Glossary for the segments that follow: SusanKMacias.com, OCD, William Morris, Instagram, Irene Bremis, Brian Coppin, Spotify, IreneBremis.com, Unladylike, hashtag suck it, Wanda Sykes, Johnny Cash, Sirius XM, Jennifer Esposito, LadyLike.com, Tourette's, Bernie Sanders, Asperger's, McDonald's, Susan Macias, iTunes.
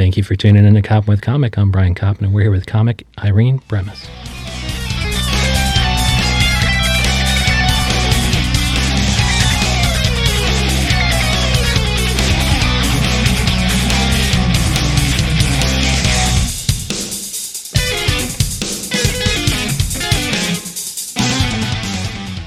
Thank you for tuning in to Coppin with Comic. I'm Brian Coppin, and we're here with comic Irene Bremis.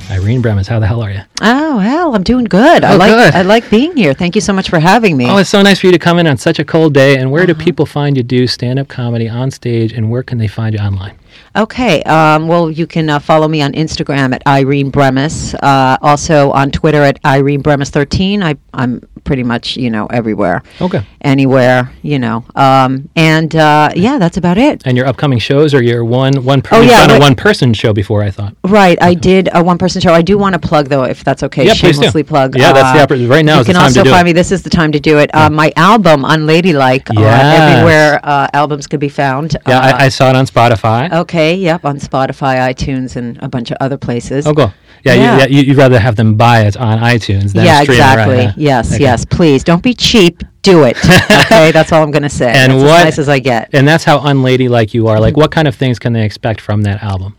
Irene Bremis, how the hell are you? Oh, well, I'm doing good. I like being here. Thank you so much for having me. Oh, it's so nice for you to come in on such a cold day. And where do people find you do stand-up comedy on stage, and where can they find you online? Okay. Well, you can follow me on Instagram at Irene Bremis. Also on Twitter at IreneBremis13. I'm pretty much, everywhere. Okay. Anywhere, And that's about it. And your upcoming shows, or your a one-person show before, I thought. Right. I did a one-person show. I do want to plug, though, if that's okay. Yep, shamelessly plug. Yeah, that's the opportunity. Right now is the time to do it. You can also find me. This is the time to do it. My album, Unladylike, everywhere albums could be found. Yeah, I saw it on Spotify. Okay, yep, on Spotify, iTunes, and a bunch of other places. Oh, cool. Yeah. You'd rather have them buy it on iTunes than stream exactly. Around, Yes, okay. Yes, please. Don't be cheap. Do it. Okay, that's all I'm going to say. And that's as nice as I get. And that's how unladylike you are. Like, what kind of things can they expect from that album?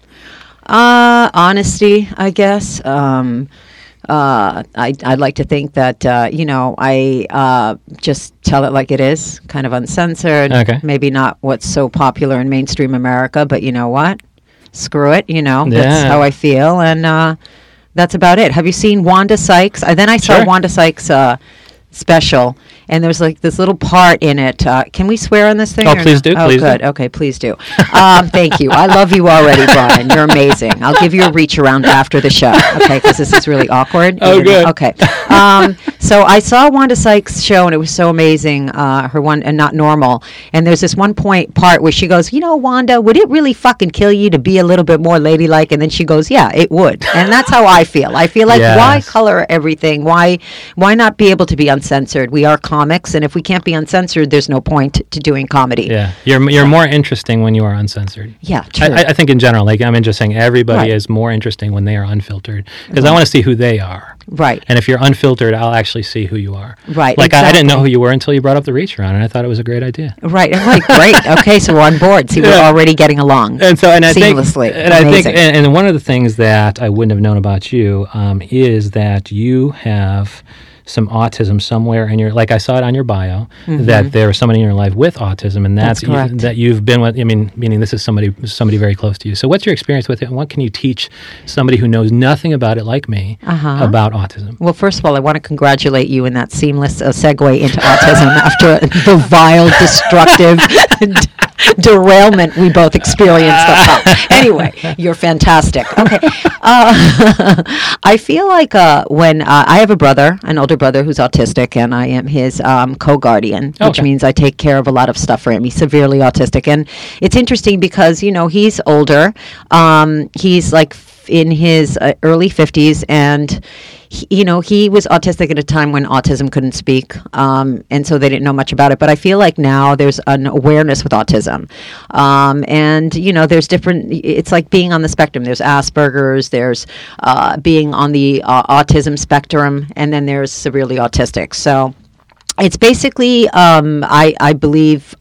Honesty, I guess. I'd like to think that, I just tell it like it is, kind of uncensored. Okay. Maybe not what's so popular in mainstream America, but you know what? Screw it, That's how I feel, and that's about it. Have you seen Wanda Sykes? I saw Wanda Sykes' special, and there's like this little part in it. Can we swear on this thing? Oh, please do. Oh, good. Okay, please do. Thank you. I love you already, Brian. You're amazing. I'll give you a reach around after the show, okay, because this is really awkward. Oh, good. Okay. So I saw Wanda Sykes' show, and it was so amazing, her one, and Not Normal. And there's this one part where she goes, Wanda, would it really fucking kill you to be a little bit more ladylike? And then she goes, yeah, it would. And that's how I feel. I feel like, why color everything? Why not be able to be uncensored? We are comics, and if we can't be uncensored, there's no point to doing comedy. Yeah, you're more interesting when you are uncensored. Yeah, true. I think in general, just saying everybody is more interesting when they are unfiltered, because I want to see who they are. Right. And if you're unfiltered, I'll actually see who you are. Right. Exactly. I didn't know who you were until you brought up the reach around, and I thought it was a great idea. Right. Great. Okay, so we're on board. See, we're already getting along. And so, and I seamlessly. And one of the things that I wouldn't have known about you is that you have some autism somewhere, and you're like, I saw it on your bio that there was somebody in your life with autism, and that's correct. That you've been with. I mean, meaning this is somebody very close to you. So, what's your experience with it, and what can you teach somebody who knows nothing about it, like me, about autism? Well, first of all, I want to congratulate you in that seamless segue into autism after the vile, destructive derailment we both experienced. Anyway, you're fantastic. Okay, I feel like when I have an older brother who's autistic, and I am his co-guardian, which means I take care of a lot of stuff for him. He's severely autistic, and it's interesting because he's older. He's like in his early 50s, and he was autistic at a time when autism couldn't speak, and so they didn't know much about it. But I feel like now there's an awareness with autism, and there's different. It's like being on the spectrum. There's Asperger's, there's being on the autism spectrum, and then there's severely autistic. So it's basically, I believe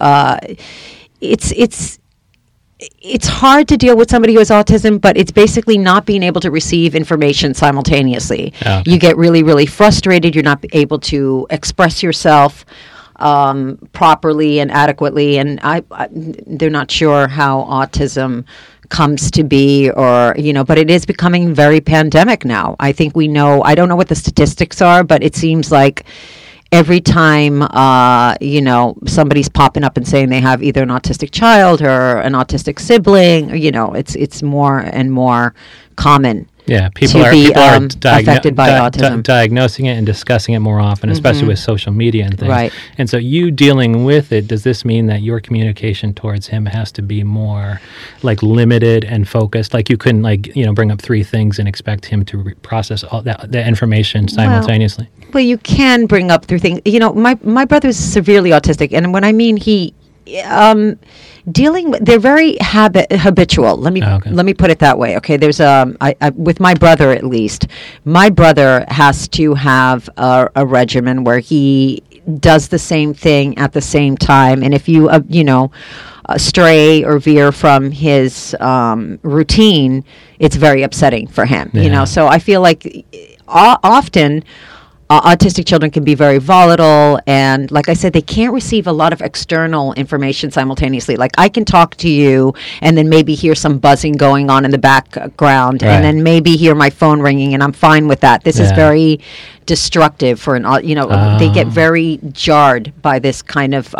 it's hard to deal with somebody who has autism, but it's basically not being able to receive information simultaneously. Okay. You get really, really frustrated. You're not able to express yourself properly and adequately. And they're not sure how autism comes to be, or but it is becoming very pandemic now. I think we know. I don't know what the statistics are, but it seems like every time, somebody's popping up and saying they have either an autistic child or an autistic sibling, it's more and more common. Yeah, people are diagnosing it and discussing it more often, especially with social media and things. Right. And so you dealing with it, does this mean that your communication towards him has to be more limited and focused? Like you couldn't bring up three things and expect him to process all that information simultaneously? Well, you can bring up three things. My brother's severely autistic, and when I mean he... dealing with, they're very habitual. Let me put it that way. Okay, there's with my brother, at least, my brother has to have a regimen where he does the same thing at the same time. And if you, stray or veer from his routine, it's very upsetting for him, yeah. So I feel like often autistic children can be very volatile, and like I said, they can't receive a lot of external information simultaneously. Like I can talk to you and then maybe hear some buzzing going on in the background, right. And then maybe hear my phone ringing, and I'm fine with that. This is very destructive for an they get very jarred by this kind of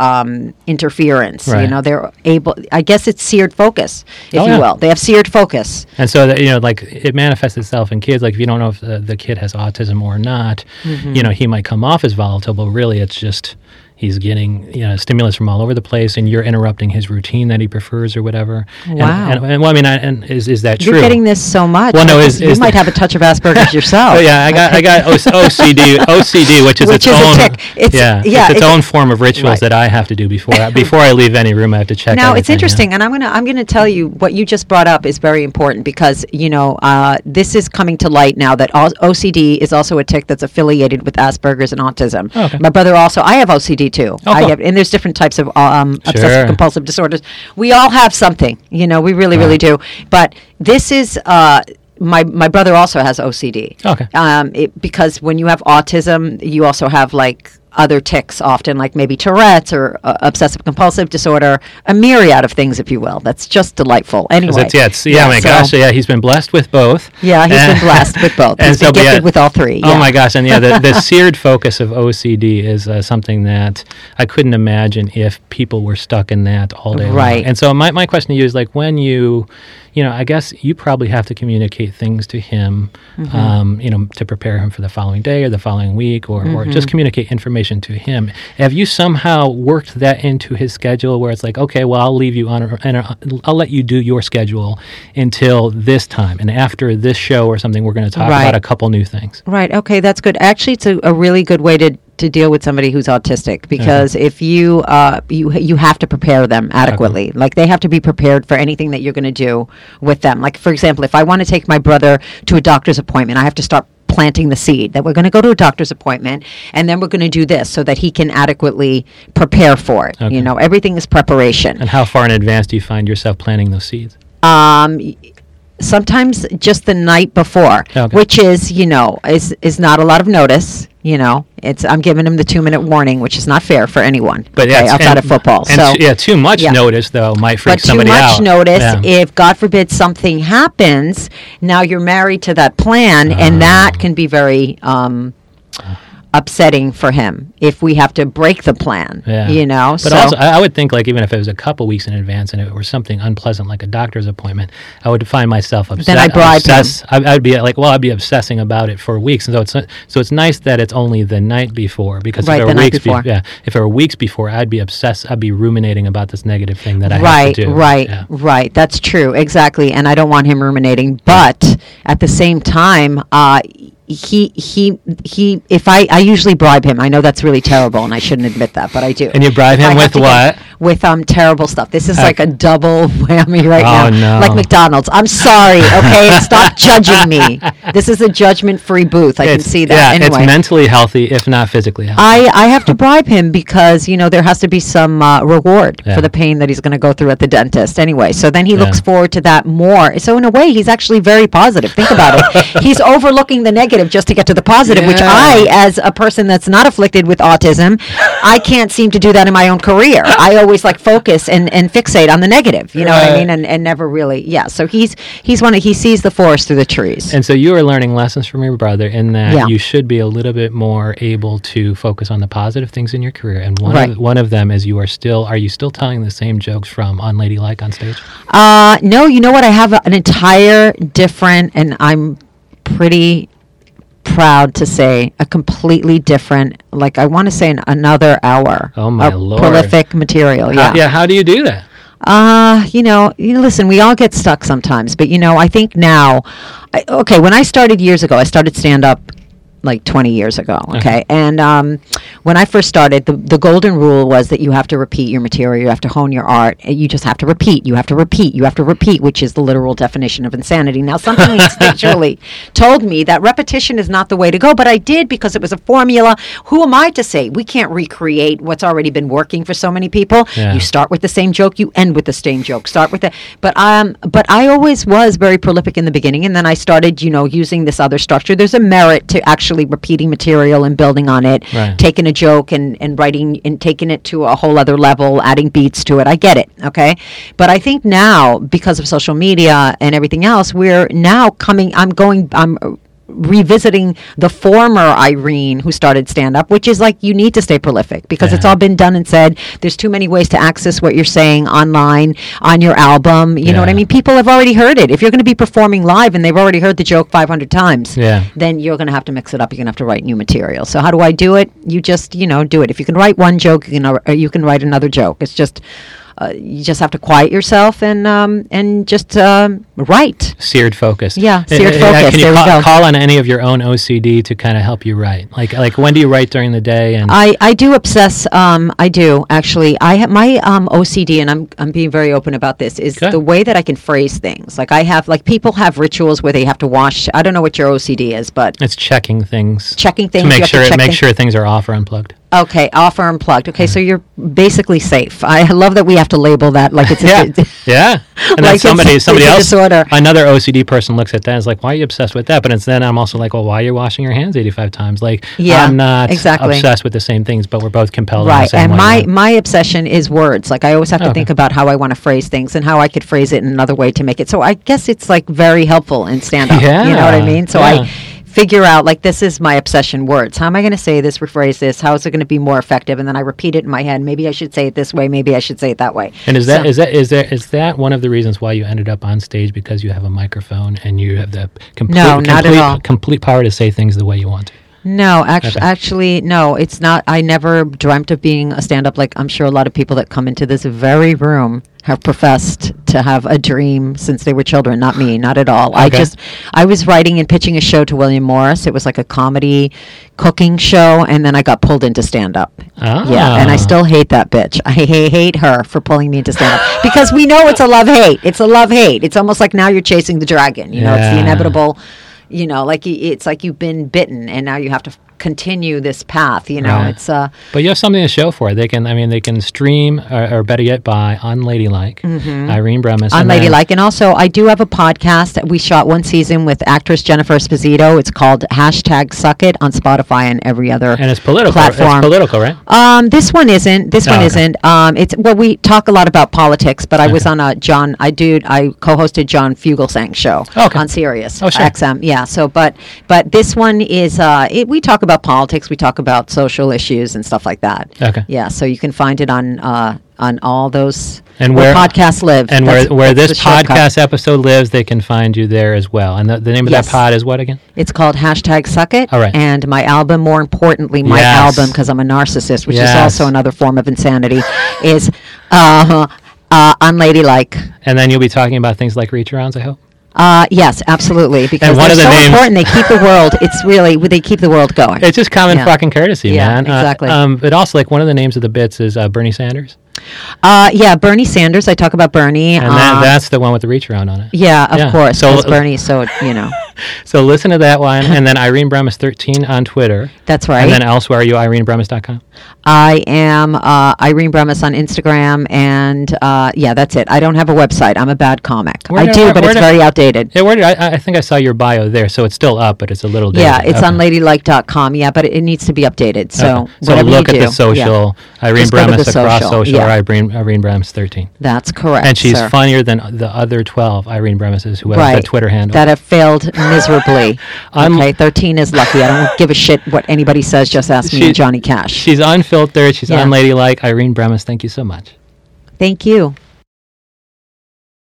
interference, right. They're able, I guess it's seared focus, if you will. They have seared focus, and so that, it manifests itself in kids. Like if you don't know if the kid has autism or not, mm-hmm. He might come off as volatile, but really it's just he's getting stimulus from all over the place, and you're interrupting his routine that he prefers or whatever. Wow. And well, is that true? You're getting this so much. Well, no, you might have a touch of Asperger's yourself. Yeah, I got OCD, which is its own tick. It's its own form of rituals, right. That I have to do before I leave any room. I have to check. Now it's interesting, and I'm gonna tell you what you just brought up is very important, because this is coming to light now that OCD is also a tick that's affiliated with Asperger's and autism. Oh, okay. My brother also. I have OCD. Too. Oh. And there's different types of obsessive compulsive disorders. We all have something, we really, really do. But this is my brother also has OCD. Okay. Because when you have autism, you also have like other tics often, like maybe Tourette's or obsessive compulsive disorder, a myriad of things, if you will. That's just delightful. Anyway. He's been blessed with both. Yeah, he's been blessed with both. He's been gifted with all three. Oh, my gosh. And the seared focus of OCD is something that I couldn't imagine if people were stuck in that all day long. Right. And so my question to you is, like, when I guess you probably have to communicate things to him, mm-hmm. To prepare him for the following day or the following week, or, mm-hmm. or just communicate information to him. Have you somehow worked that into his schedule where it's like, okay, well, I'll leave you on, and I'll let you do your schedule until this time, and after this show or something, we're going to talk about a couple new things. Right. Okay, that's good. Actually, it's a really good way to deal with somebody who's autistic, because if you you have to prepare them adequately. Okay. Like they have to be prepared for anything that you're going to do with them. Like for example, if I want to take my brother to a doctor's appointment, I have to start planting the seed that we're going to go to a doctor's appointment, and then we're going to do this so that he can adequately prepare for it. Okay. Everything is preparation. And how far in advance do you find yourself planting those seeds? Sometimes just the night before, which is, is not a lot of notice. I'm giving him the 2-minute warning, which is not fair for anyone. But outside of football. And so too much notice though might freak somebody out. But too much notice, if God forbid something happens, now you're married to that plan, and that can be very upsetting for him if we have to break the plan, But also, I would think, like, even if it was a couple weeks in advance and it was something unpleasant, like a doctor's appointment, I would find myself upset. Then I bribed him. I'd be like, I'd be obsessing about it for weeks. And so it's nice that it's only the night before, because if it were weeks before, I'd be obsessed. I'd be ruminating about this negative thing that I have to do. Right. That's true. Exactly. And I don't want him ruminating. But at the same time, he if I usually bribe him. I know that's really terrible, and I shouldn't admit that, but I do. And you bribe him with what? With terrible stuff. This is like a double whammy right now. Like McDonald's. I'm sorry, okay? Stop judging me. This is a judgment-free booth. I can see that. Yeah, anyway. It's mentally healthy, if not physically healthy. I have to bribe him because, there has to be some reward for the pain that he's going to go through at the dentist. Anyway, so then he looks forward to that more. So in a way, he's actually very positive. Think about it. He's overlooking the negative just to get to the positive, which I, as a person that's not afflicted with autism, I can't seem to do that in my own career. I always like focus and fixate on the negative, what I mean, and never really, so he's he sees the forest through the trees. And so you are learning lessons from your brother in that you should be a little bit more able to focus on the positive things in your career, and one of them is are you still telling the same jokes from Unladylike on stage? No, I have an entire different, and I'm pretty proud to say a completely different, like I want to say another hour. Oh my Lord. Prolific material. How do you do that? Listen, we all get stuck sometimes, but I think now, when I started stand up like 20 years ago, and when I first started, the golden rule was that you have to repeat your material, you have to hone your art, you just have to repeat, you have to repeat, you have to repeat, which is the literal definition of insanity. Now, something instinctually told me that repetition is not the way to go, but I did because it was a formula. Who am I to say? We can't recreate what's already been working for so many people. Yeah. You start with the same joke, you end with the same joke, start with that. But I always was very prolific in the beginning, and then I started, using this other structure. There's a merit to actually repeating material and building on it, right, taking a joke and writing and taking it to a whole other level, adding beats to it. I get it, okay? But I think now, because of social media and everything else, we're now coming, I'm revisiting the former Irene who started stand-up, which is like, you need to stay prolific because it's all been done and said. There's too many ways to access what you're saying online, on your album. You know what I mean? People have already heard it. If you're going to be performing live and they've already heard the joke 500 times, then you're going to have to mix it up. You're going to have to write new material. So how do I do it? You just, do it. If you can write one joke, you can write another joke. It's just... you just have to quiet yourself and just write. Seared focus. Yeah, seared focus. Can you call on any of your own OCD to kind of help you write? Like when do you write during the day? And I do obsess. I do actually. I have my OCD, and I'm being very open about this. Is the way that I can phrase things. Like I have people have rituals where they have to wash. I don't know what your OCD is, but it's checking things. Checking things to make sure things are off or unplugged. Okay, off or unplugged. Okay, so you're basically safe. I love that we have to label that like it's and then somebody else, disorder. Another OCD person looks at that and is like, why are you obsessed with that? But then I'm also like, well, why are you washing your hands 85 times? I'm not obsessed with the same things, but we're both compelled. Right, and my obsession is words. Like I always have to think about how I want to phrase things and how I could phrase it in another way to make it. So I guess it's like very helpful in stand-up. Yeah. You know what I mean? So I figure out, this is my obsession, words. How am I going to say this, rephrase this? How is it going to be more effective? And then I repeat it in my head. Maybe I should say it this way. Maybe I should say it that way. And is that one of the reasons why you ended up on stage, because you have a microphone and you have the complete power to say things the way you want to? No, actually, no, it's not. I never dreamt of being a stand-up. I'm sure a lot of people that come into this very room have professed to have a dream since they were children. Not me, not at all. Okay. I was writing and pitching a show to William Morris. It was like a comedy cooking show, and then I got pulled into stand-up. Ah. Yeah, and I still hate that bitch. I hate her for pulling me into stand-up because we know it's a love-hate. It's a love-hate. It's almost like now you're chasing the dragon. You know, it's the inevitable... it's like you've been bitten, and now you have to continue this path. It's. But you have something to show for it. They can stream, or better yet, buy Unladylike, Irene Bremis. Unladylike, and also I do have a podcast that we shot one season with actress Jennifer Esposito. It's called hashtag suck it on Spotify and every other platform. And it's political. Platform. It's political, right? This one isn't. This one isn't. It's we talk a lot about politics, but I was on a John. I co-hosted John Fugelsang's show on Sirius XM. Yeah. So, but this one is we talk about politics, we talk about social issues and stuff like that. Okay. Yeah. So you can find it on all those and where podcasts live. And where this podcast episode lives, they can find you there as well. And the name of that pod is what again? It's called hashtag suck it. All right. And my album, more importantly, my album, because I'm a narcissist, which is also another form of insanity, is Unladylike. And then you'll be talking about things like reach-arounds, I hope? Yes, absolutely. Because they're so important. They keep the world. It's really, they keep the world going. It's just common fucking courtesy, man. Yeah, exactly. But also, one of the names of the bits is Bernie Sanders. Bernie Sanders. I talk about Bernie. And that's the one with the reach around on it. Yeah, of course. So Bernie, So listen to that one. And then Irene Bremis 13 on Twitter. That's right. And then elsewhere, are you IreneBremis.com? I am Irene Bremis on Instagram. And that's it. I don't have a website. I'm a bad comic. But it's very outdated. Yeah, I think I saw your bio there. So it's still up, but it's a little dated. Yeah, it's on LadyLike.com. Yeah, but it needs to be updated. So whatever you do. So look at the social. Irene Bremis across social. Irene Bremis 13. That's correct. And she's funnier than the other 12 Irene Bremises who have the Twitter handle that have failed miserably. Okay, 13 is lucky. I don't give a shit what anybody says. Just ask me and Johnny Cash. She's unfiltered. She's unladylike. Irene Bremis, thank you so much. Thank you.